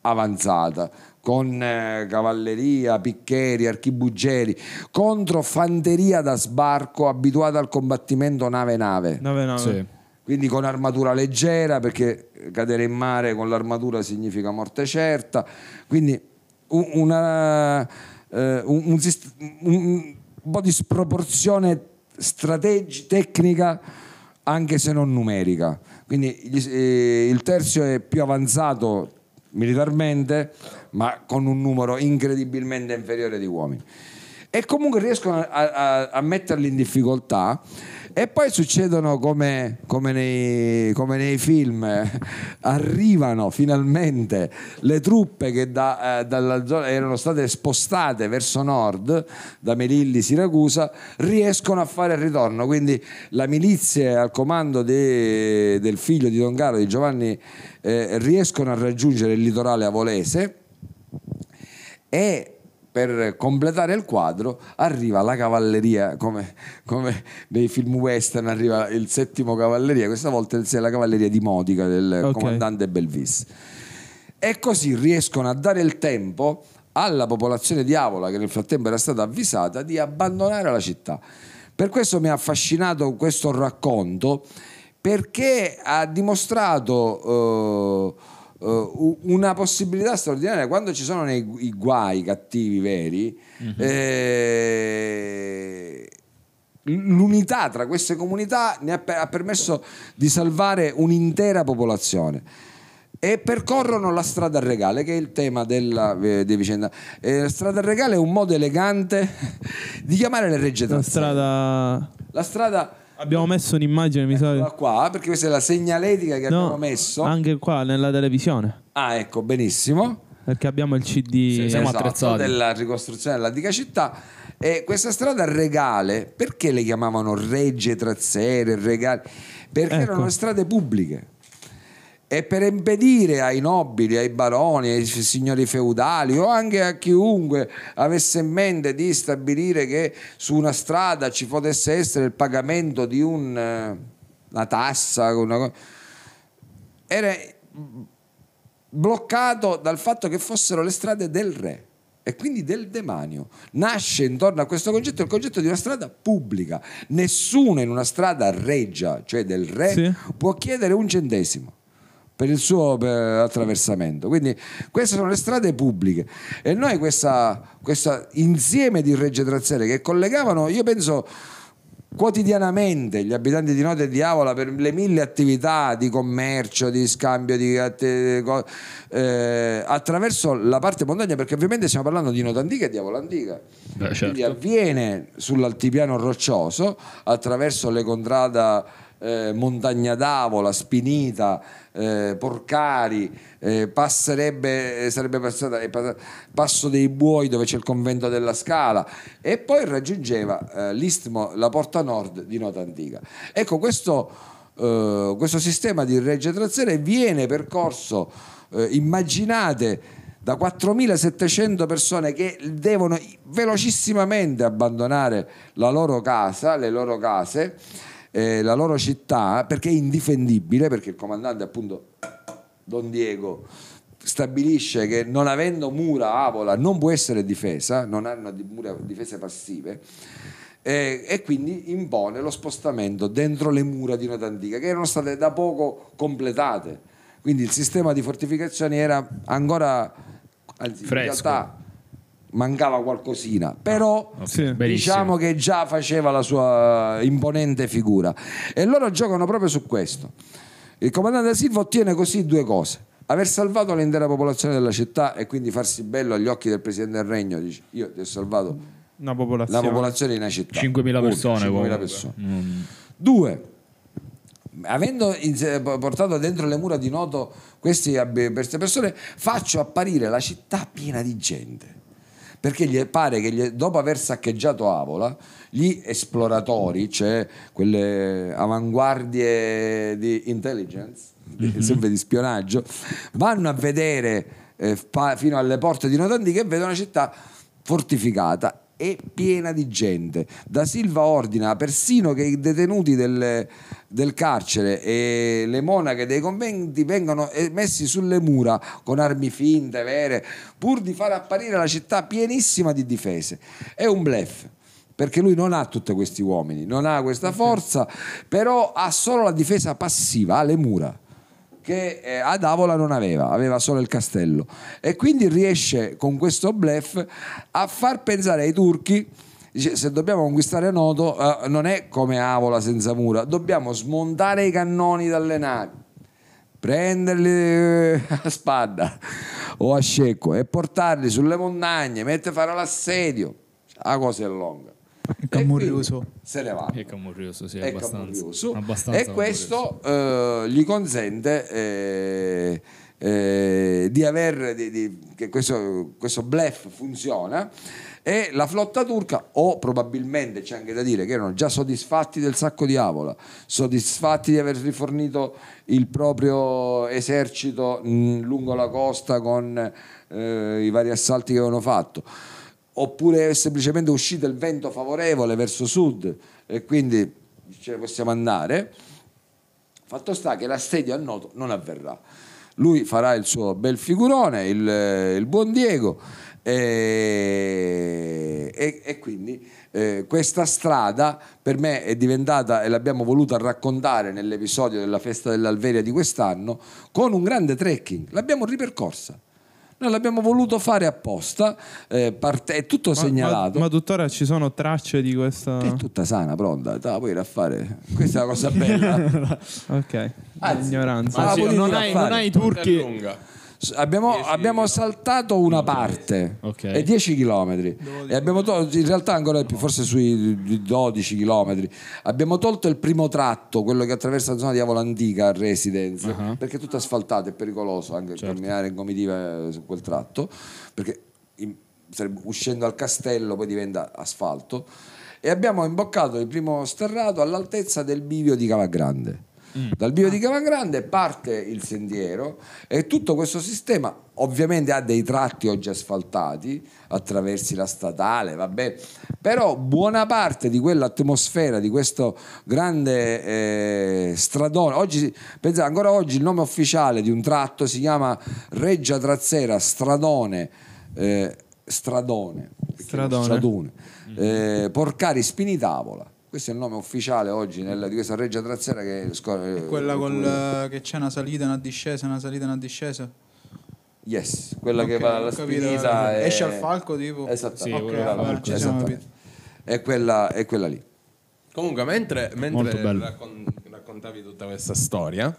avanzata, con eh, cavalleria, picchieri, archibugieri, contro fanteria da sbarco abituata al combattimento nave-nave. Nave-nave. Sì. Quindi con armatura leggera, perché cadere in mare con l'armatura significa morte certa. Quindi una, eh, un, un, un, un po' di sproporzione strategica, tecnica, anche se non numerica. Quindi eh, il terzio è più avanzato militarmente, ma con un numero incredibilmente inferiore di uomini, e comunque riescono a, a, a metterli in difficoltà. E poi succedono come, come, nei, come nei film, arrivano finalmente le truppe che da, eh, dalla zona erano state spostate verso nord da Melilli, Siracusa, riescono a fare il ritorno. Quindi la milizia al comando de, del figlio di Don Carlo, di Giovanni, eh, riescono a raggiungere il litorale avolese e, per completare il quadro, arriva la cavalleria, come, come nei film western arriva il settimo cavalleria, questa volta è la cavalleria di Modica del okay. comandante Belvis, e così riescono a dare il tempo alla popolazione di Avola, che nel frattempo era stata avvisata, di abbandonare la città. Per questo mi ha affascinato questo racconto, perché ha dimostrato eh, una possibilità straordinaria. Quando ci sono i guai cattivi veri, mm-hmm. eh, l'unità tra queste comunità ne ha permesso di salvare un'intera popolazione, e percorrono la strada regale, che è il tema della eh, di vicenda. Eh, la strada regale è un modo elegante di chiamare le regge trazzere. La strada... La strada Abbiamo messo un'immagine, mi eccola sa... qua, perché questa è la segnaletica che no, abbiamo messo anche qua nella televisione. Ah, ecco, benissimo. Perché abbiamo il C D, sì, siamo esatto, attrezzati della ricostruzione dell'antica città. E questa strada regale, perché le chiamavano Regge Trazzere, regali? Perché ecco. erano strade pubbliche. e per impedire ai nobili, ai baroni, ai signori feudali o anche a chiunque avesse in mente di stabilire che su una strada ci potesse essere il pagamento di un, una tassa, una, era bloccato dal fatto che fossero le strade del re e quindi del demanio. Nasce intorno a questo concetto il concetto di una strada pubblica. Nessuno in una strada regia, cioè del re, sì, può chiedere un centesimo per il suo attraversamento. Quindi queste sono le strade pubbliche e noi questo insieme di Reggia Trazzera che collegavano, io penso, quotidianamente gli abitanti di Noto e di Avola per le mille attività di commercio, di scambio, di eh, attraverso la parte montagna, perché ovviamente stiamo parlando di Noto Antica e di Avola Antica. Beh, certo. Quindi avviene sull'altipiano roccioso attraverso le contrada eh, Montagna d'Avola, Spinita, eh, Porcari, eh, passerebbe, sarebbe passata, Passo dei Buoi dove c'è il convento della Scala e poi raggiungeva eh, l'istmo, la porta nord di Noto Antica. Ecco, questo, eh, questo sistema di Reggia Trazzera viene percorso, eh, immaginate, da quattromilasettecento persone che devono velocissimamente abbandonare la loro casa, le loro case, Eh, la loro città, perché è indifendibile, perché il comandante, appunto, Don Diego, stabilisce che non avendo mura Avola non può essere difesa, non hanno mura, difese passive, eh, e quindi impone lo spostamento dentro le mura di Noto Antica, che erano state da poco completate, quindi il sistema di fortificazioni era ancora, anzi, fresco. In realtà mancava qualcosina, però sì, diciamo che già faceva la sua imponente figura e loro giocano proprio su questo. Il comandante Silva ottiene così due cose: aver salvato l'intera popolazione della città e quindi farsi bello agli occhi del presidente del regno, dice, io ti ho salvato una popolazione, la popolazione di una città, cinquemila persone, cinquemila persone. Mm. Due, avendo portato dentro le mura di Noto queste persone, faccio apparire la città piena di gente, perché gli pare che gli, dopo aver saccheggiato Avola, gli esploratori, cioè quelle avanguardie di intelligence, mm-hmm, sempre di spionaggio, vanno a vedere eh, pa, fino alle porte di Noto Antica e vedono una città fortificata e piena di gente. Da Silva ordina persino che i detenuti del, del carcere e le monache dei conventi vengano messi sulle mura con armi finte, vere, pur di far apparire la città pienissima di difese. È un bluff, perché lui non ha tutti questi uomini, non ha questa forza, però ha solo la difesa passiva, ha le mura, che ad Avola non aveva, aveva solo il castello, e quindi riesce con questo bluff a far pensare ai turchi, dice, se dobbiamo conquistare Noto eh, non è come Avola senza mura, dobbiamo smontare i cannoni dalle navi, prenderli a spada o a scecco e portarli sulle montagne, mettere fare l'assedio, la cosa è lunga. È camurrioso, se ne va. È camurrioso, sì, è abbastanza, abbastanza. E questo eh, gli consente eh, eh, di aver di, di, che questo, questo bluff funziona. E la flotta turca, o probabilmente c'è anche da dire che erano già soddisfatti del sacco di Avola, soddisfatti di aver rifornito il proprio esercito mh, lungo la costa con eh, i vari assalti che avevano fatto, oppure semplicemente uscito il vento favorevole verso sud e quindi ce ne possiamo andare. Fatto sta che l'assedio a Noto non avverrà, lui farà il suo bel figurone, il, il buon Diego, e, e, e quindi eh, questa strada per me è diventata, e l'abbiamo voluta raccontare nell'episodio della festa dell'Alveria di quest'anno, con un grande trekking, l'abbiamo ripercorsa. Noi l'abbiamo voluto fare apposta, eh, parte, è tutto ma, segnalato. Ma, ma tuttora ci sono tracce di questa. È tutta sana, pronta, te la puoi raffare. Questa è la cosa bella. Ok, anzi, ignoranza. Anzi, non, hai, non hai i turchi. Abbiamo, abbiamo saltato una parte, okay, e dieci chilometri, e abbiamo tolto, in realtà ancora più, forse sui dodici chilometri. Abbiamo tolto il primo tratto, quello che attraversa la zona di Avola Antica a Residence, uh-huh, perché è tutto asfaltato, è pericoloso anche, certo, camminare in comitiva su quel tratto, perché in, uscendo al castello poi diventa asfalto, e abbiamo imboccato il primo sterrato all'altezza del bivio di Cavagrande. mm. dal Bivio di Cavangrande parte il sentiero e tutto questo sistema ovviamente ha dei tratti oggi asfaltati, attraversi la statale, vabbè, però buona parte di quell'atmosfera, di questo grande eh, stradone, oggi, pensate, ancora oggi il nome ufficiale di un tratto si chiama Reggia Trazzera, stradone, eh, stradone, stradone. stradone. Mm-hmm. eh, Porcari, Spinita, Avola. Questo è il nome ufficiale oggi nel, di questa Reggia Trazzera che scorre, è quella col, cui... che c'è una salita, una discesa, una salita, una discesa. Yes, quella okay, che va alla Spinita è... esce al falco tipo. Esattamente. Sì, okay, quella allora, falco. Esattamente. È quella, è quella lì. Comunque mentre, mentre raccon- raccontavi tutta questa storia,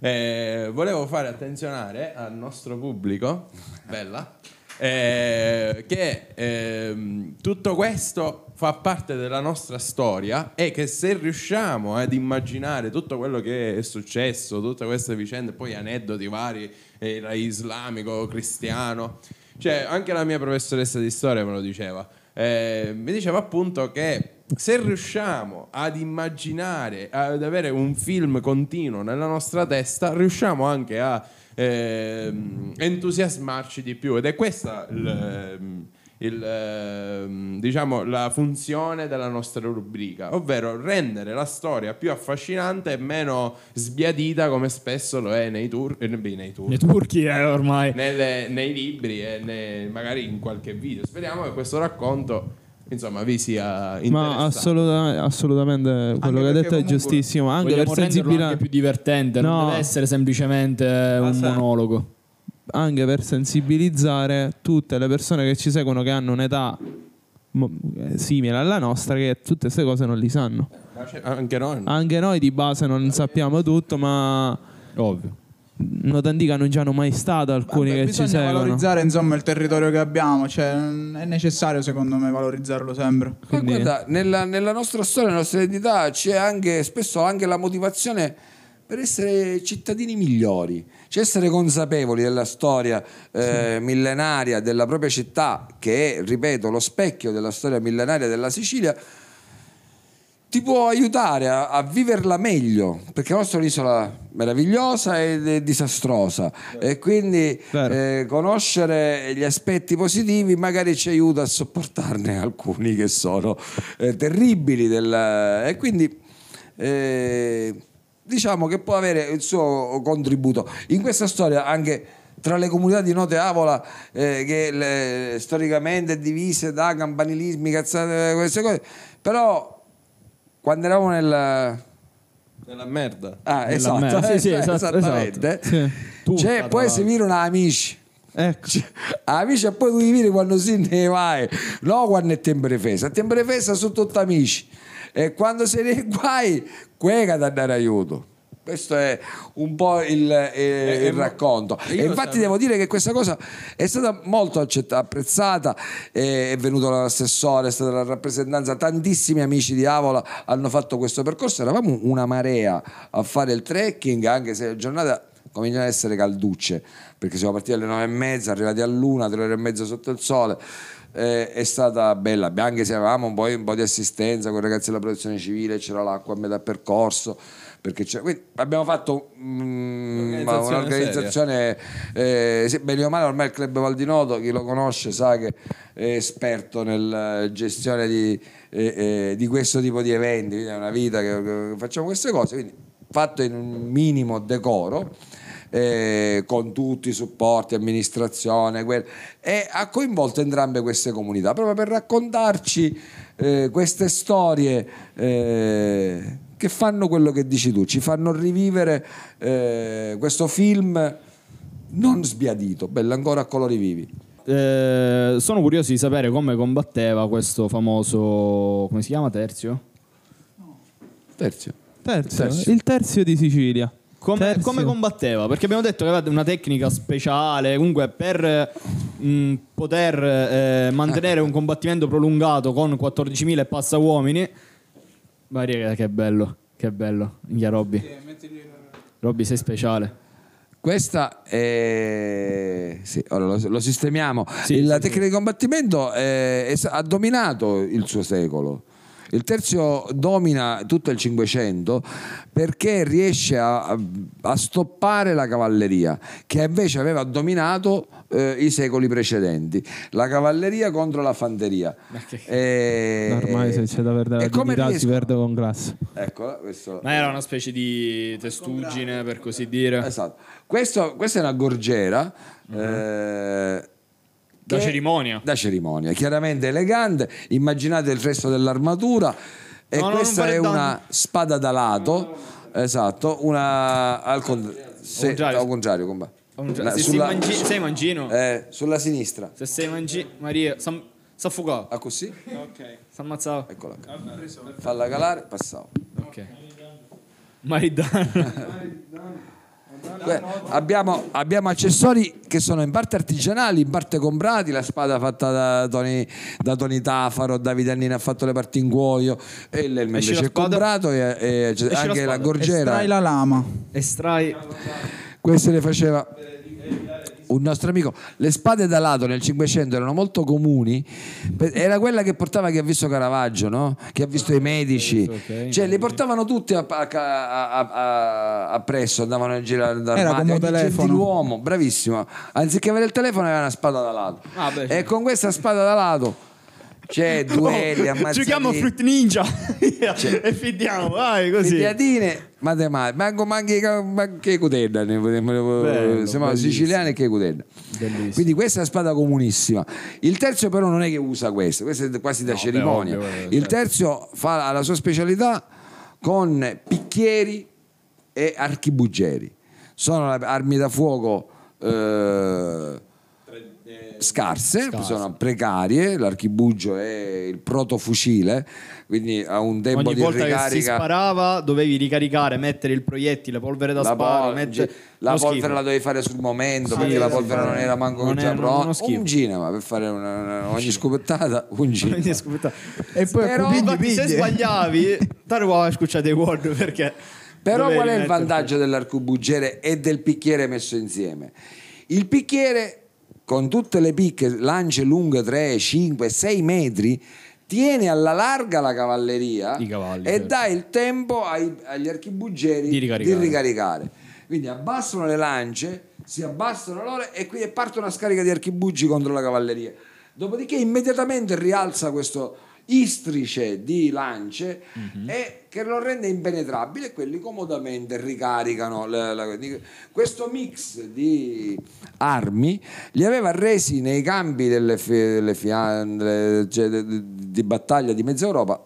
eh, volevo fare attenzionare al nostro pubblico, bella, eh, che eh, tutto questo fa parte della nostra storia e che se riusciamo ad immaginare tutto quello che è successo, tutte queste vicende, poi aneddoti vari, eh, islamico, cristiano, cioè anche la mia professoressa di storia me lo diceva, eh, mi diceva appunto che se riusciamo ad immaginare, ad avere un film continuo nella nostra testa, riusciamo anche a eh, entusiasmarci di più, ed è questa il... Il, eh, diciamo la funzione della nostra rubrica, ovvero rendere la storia più affascinante e meno sbiadita come spesso lo è nei, tur- eh, nei, tur- nei turchi eh, ormai nelle, nei libri e nei, magari in qualche video. Speriamo che questo racconto insomma vi sia interessante. Ma assoluta, assolutamente quello anche che hai detto è giustissimo, anche per sensibilizzare, anche più divertente, no, non deve essere semplicemente un se... monologo, anche per sensibilizzare tutte le persone che ci seguono, che hanno un'età simile alla nostra, che tutte queste cose non li sanno. Anche noi, anche noi di base non sappiamo tutto, ma ovvio Noto Antica non ci hanno mai stato alcuni. Vabbè, che ci seguono, bisogna valorizzare insomma il territorio che abbiamo, cioè è necessario secondo me valorizzarlo sempre. Quindi... guarda, nella, nella nostra storia, nella nostra identità c'è anche spesso anche la motivazione per essere cittadini migliori, cioè essere consapevoli della storia eh, sì. millenaria della propria città, che è, ripeto, lo specchio della storia millenaria della Sicilia, ti può aiutare a, a viverla meglio, perché la nostra è un'isola meravigliosa ed è disastrosa, vero, e quindi eh, conoscere gli aspetti positivi magari ci aiuta a sopportarne alcuni che sono eh, terribili della... e quindi eh, diciamo che può avere il suo contributo in questa storia anche tra le comunità di Noto e Avola, eh, che le, storicamente divise da campanilismi, cazzate, queste cose, però quando eravamo nella nella merda, ah, nella esatto, merda. Esatto, sì, sì, esatto, esattamente, esatto. Sì. Cioè puoi seguire una amici, ecco, cioè, amici, e poi tu vivi quando si ne vai, no, quando è tempere festa, a tempere festa sono tutti amici. E quando sei nei guai, quega da dare aiuto. Questo è un po' il, eh, il racconto. E infatti devo dire che questa cosa è stata molto accetta, apprezzata. È venuto l'assessore, è stata la rappresentanza. Tantissimi amici di Avola hanno fatto questo percorso. Eravamo una marea a fare il trekking, anche se la giornata cominciano ad essere calducce, perché siamo partiti alle nove e mezza, arrivati all'una, tre ore e mezza sotto il sole. Eh, è stata bella, anche se avevamo un po', un po' di assistenza con i ragazzi della protezione civile, c'era l'acqua a metà percorso, perché c'era... quindi abbiamo fatto mm, un'organizzazione eh, sì, bene o male. Ormai il club Val di Noto, chi lo conosce sa che è esperto nella gestione di, eh, eh, di questo tipo di eventi, quindi è una vita che, che facciamo queste cose, quindi fatto in un minimo decoro, Eh, con tutti i supporti, amministrazione, guerra, e ha coinvolto entrambe queste comunità proprio per raccontarci eh, queste storie eh, che fanno quello che dici tu, ci fanno rivivere eh, questo film non sbiadito, bello ancora a colori vivi. Eh, sono curioso di sapere come combatteva questo famoso, come si chiama, Terzio? No. Terzio. Terzio. Terzio. Il Terzio di Sicilia. Come, come combatteva? Perché abbiamo detto che aveva una tecnica speciale, comunque per mh, poter eh, mantenere un combattimento prolungato con quattordicimila e passa uomini. Ma raga, che bello, che bello, minchia Robby. Robby sei speciale. Questa è... sì, ora lo, lo sistemiamo. Sì, la sì, tecnica sì. di combattimento è, è, ha dominato il suo secolo. Il Terzio domina tutto il Cinquecento perché riesce a, a stoppare la cavalleria, che invece aveva dominato eh, i secoli precedenti. La cavalleria contro la fanteria. E... ormai se c'è da perdere la dignità riesco... si perde con classe. Ecco, questo... ma era una specie di testuggine, per così dire. Esatto. Questo, questa è una gorgiera. Uh-huh. eh... Da cerimonia. Da cerimonia, chiaramente elegante. Immaginate il resto dell'armatura. E no, questa no, è una danno. Spada da lato. Esatto, una al contrario. Se, contrario. Al contrario combatte. Contrario. Se sulla, sei, mangi, su, sei mangino? Eh, sulla sinistra. Se sei mangino, Maria, s'affogava. Ah, così? Ok. S'ammazzava. Eccola. Falla calare, passavo. Ok. Maridano. Maridano. Beh, abbiamo, abbiamo accessori che sono in parte artigianali, in parte comprati. La spada fatta da Tony, da Tony Tafaro, Davide Annini ha fatto le parti in cuoio, e l'elmo invece è comprato, e, e, e anche la, la gorgiera. Estrai la lama. Estrai. Queste le faceva un nostro amico. Le spade da lato nel Cinquecento erano molto comuni, era quella che portava chi ha visto Caravaggio, no? Chi ha visto i Medici, cioè li portavano tutti appresso, andavano in giro all'armadio, il gentiluomo, bravissimo, anziché avere il telefono aveva una spada da lato, ah, e con questa spada da lato c'è duelli, oh, giochiamo Fruit Ninja cioè, e fidiamo, vai così. Fidiatine, ma te mai, manco manche che cutenna, siamo siciliani e che cutenna. Quindi questa è una spada comunissima. Il Terzio però non è che usa questa, questa è quasi da no, cerimonia. Beh, ovvio, ovvio, il Terzio certo. fa la sua specialità con picchieri e archibugieri. Sono armi da fuoco... Eh, Scarse, scarse, sono precarie, l'archibugio è il protofucile, quindi ha un tempo di ricarica. Ogni volta che si sparava dovevi ricaricare, mettere il proiettile, polvere da la sparo, pol mettere... la polvere schifo. La dovevi fare sul momento, sì, perché la polvere non era manco non già pronta. Un cinema per fare una, una, ogni scopettata, un cinema. ogni scopettata. E poi però, pigli, se sbagliavi, tarua scucciate i word perché. Però qual è il vantaggio dell'archibugiere e del picchiere messo insieme? Il picchiere con tutte le picche, lance lunghe tre, cinque, sei metri, tiene alla larga la cavalleria cavalli, e certo. dà il tempo ai, agli archibugieri di ricaricare. di ricaricare. Quindi abbassano le lance, si abbassano loro e quindi parte una scarica di archibugi contro la cavalleria. Dopodiché immediatamente rialza questo istrice di lance mm-hmm. e che lo rende impenetrabile, e quelli comodamente ricaricano la, la, di, questo mix di armi li aveva resi nei campi delle, delle fiandre, cioè, di, di battaglia di mezza Europa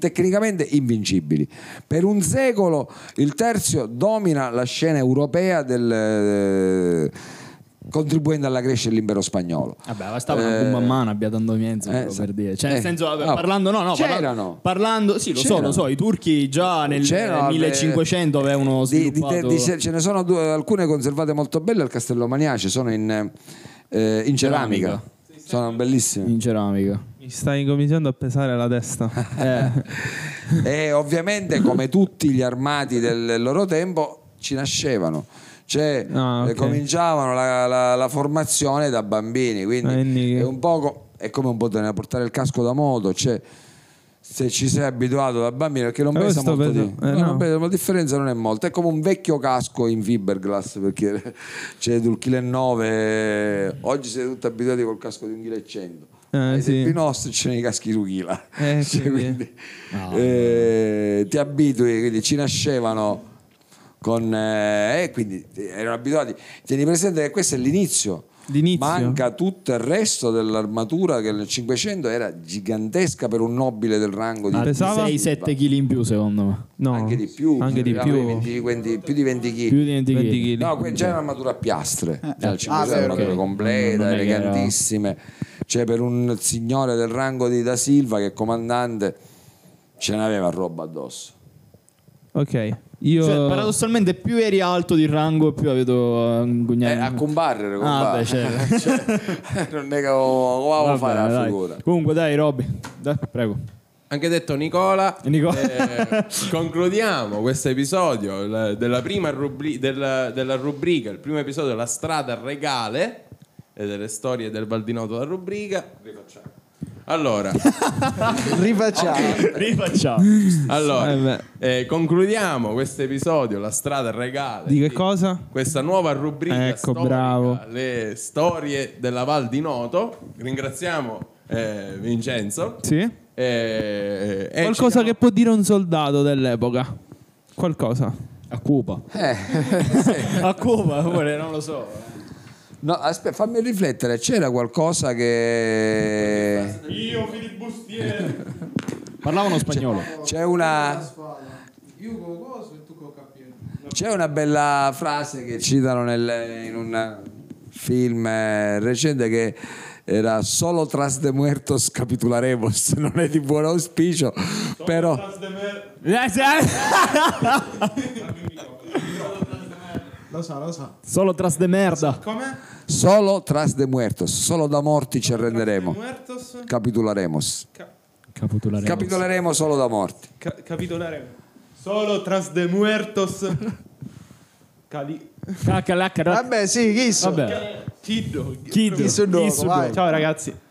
tecnicamente invincibili. Per un secolo il Terzio domina la scena europea del eh, contribuendo alla crescita dell'impero spagnolo. Vabbè, bastava eh, una bomba a mano, abbiando mezzo eh, per dire. Cioè, eh, nel senso, vabbè, no, parlando no, no, parlando, parlando sì, lo so, lo so, i turchi già nel, nel millecinquecento avevano sviluppato di, di, di, ce ne sono due, alcune conservate molto belle al Castello Maniace, sono in eh, in ceramica. ceramica. Sono bellissime. In ceramica. Mi stai cominciando a pesare la testa. eh. E ovviamente come tutti gli armati del loro tempo ci nascevano. Cioè, ah, okay. cominciavano la, la, la formazione da bambini, quindi è un poco è come un po' portare il casco da moto, cioè se ci sei abituato da bambino, perché non pesa molto di, eh, no, no. Non pesa, la differenza non è molta, è come un vecchio casco in fiberglass, perché c'è del uno virgola nove, oggi siete tutti abituati col casco di uno virgola cento. Eh, sì. I nostri ce ne caschi Ruchila, eh, cioè, quindi, no. eh, ti abitui, quindi ci nascevano con eh, quindi erano abituati. Tieni presente che questo è l'inizio. L'inizio. Manca tutto il resto dell'armatura che nel Cinquecento era gigantesca per un nobile del rango di sei sette chili in più, secondo me. No, anche di più, anche di più. venti, venti, più di venti chili. Più di venti chili. No, c'era un'armatura a piastre, eh, al Cinquecento, ah, era un'armatura okay. completa, non elegantissime. Cioè per un signore del rango di Da Silva che è comandante ce n'aveva roba addosso. Ok. Io... Cioè, paradossalmente più eri alto di rango più avevo angugnato. Eh, a combarrere, combarrere. Ah, beh, certo. cioè, non è che volevo fare la figura. Comunque dai Robby, dai, prego. Anche detto Nicola, Nicola. Eh, concludiamo questo episodio della prima rubri della, della rubrica, il primo episodio della strada regale e delle storie del Val di Noto da rubrica. Rifacciamo. Allora rifacciamo, okay. rifacciamo. Allora eh, concludiamo questo episodio, la strada regale di che di cosa? Questa nuova rubrica, ecco, storica, bravo. Le storie della Val di Noto. Ringraziamo eh, Vincenzo. Sì. Eh, eh, qualcosa che può dire un soldato dell'epoca, qualcosa a Cuba, eh, sì. a Cuba, non lo so. No, aspetta, fammi riflettere. C'era qualcosa che io filibustiere parlavano spagnolo. C'è una c'è una bella frase che citano nel, in un film recente che era solo tras de muertos capitularemos, non è di buon auspicio, solo però tras de mer... lo so, lo so. Solo tras de merda. Come? Solo tras de muertos, solo da morti ci arrenderemo. Capitularemos. Ca- capitularemos. Capitularemo solo da morti. Ca- capitularemo. Solo tras de muertos. Cali. Vabbè, sì, chi so? Vabbè. Kiddo. Kiddo. Kiddo. Kiddo. Kiddo. Ciao ragazzi.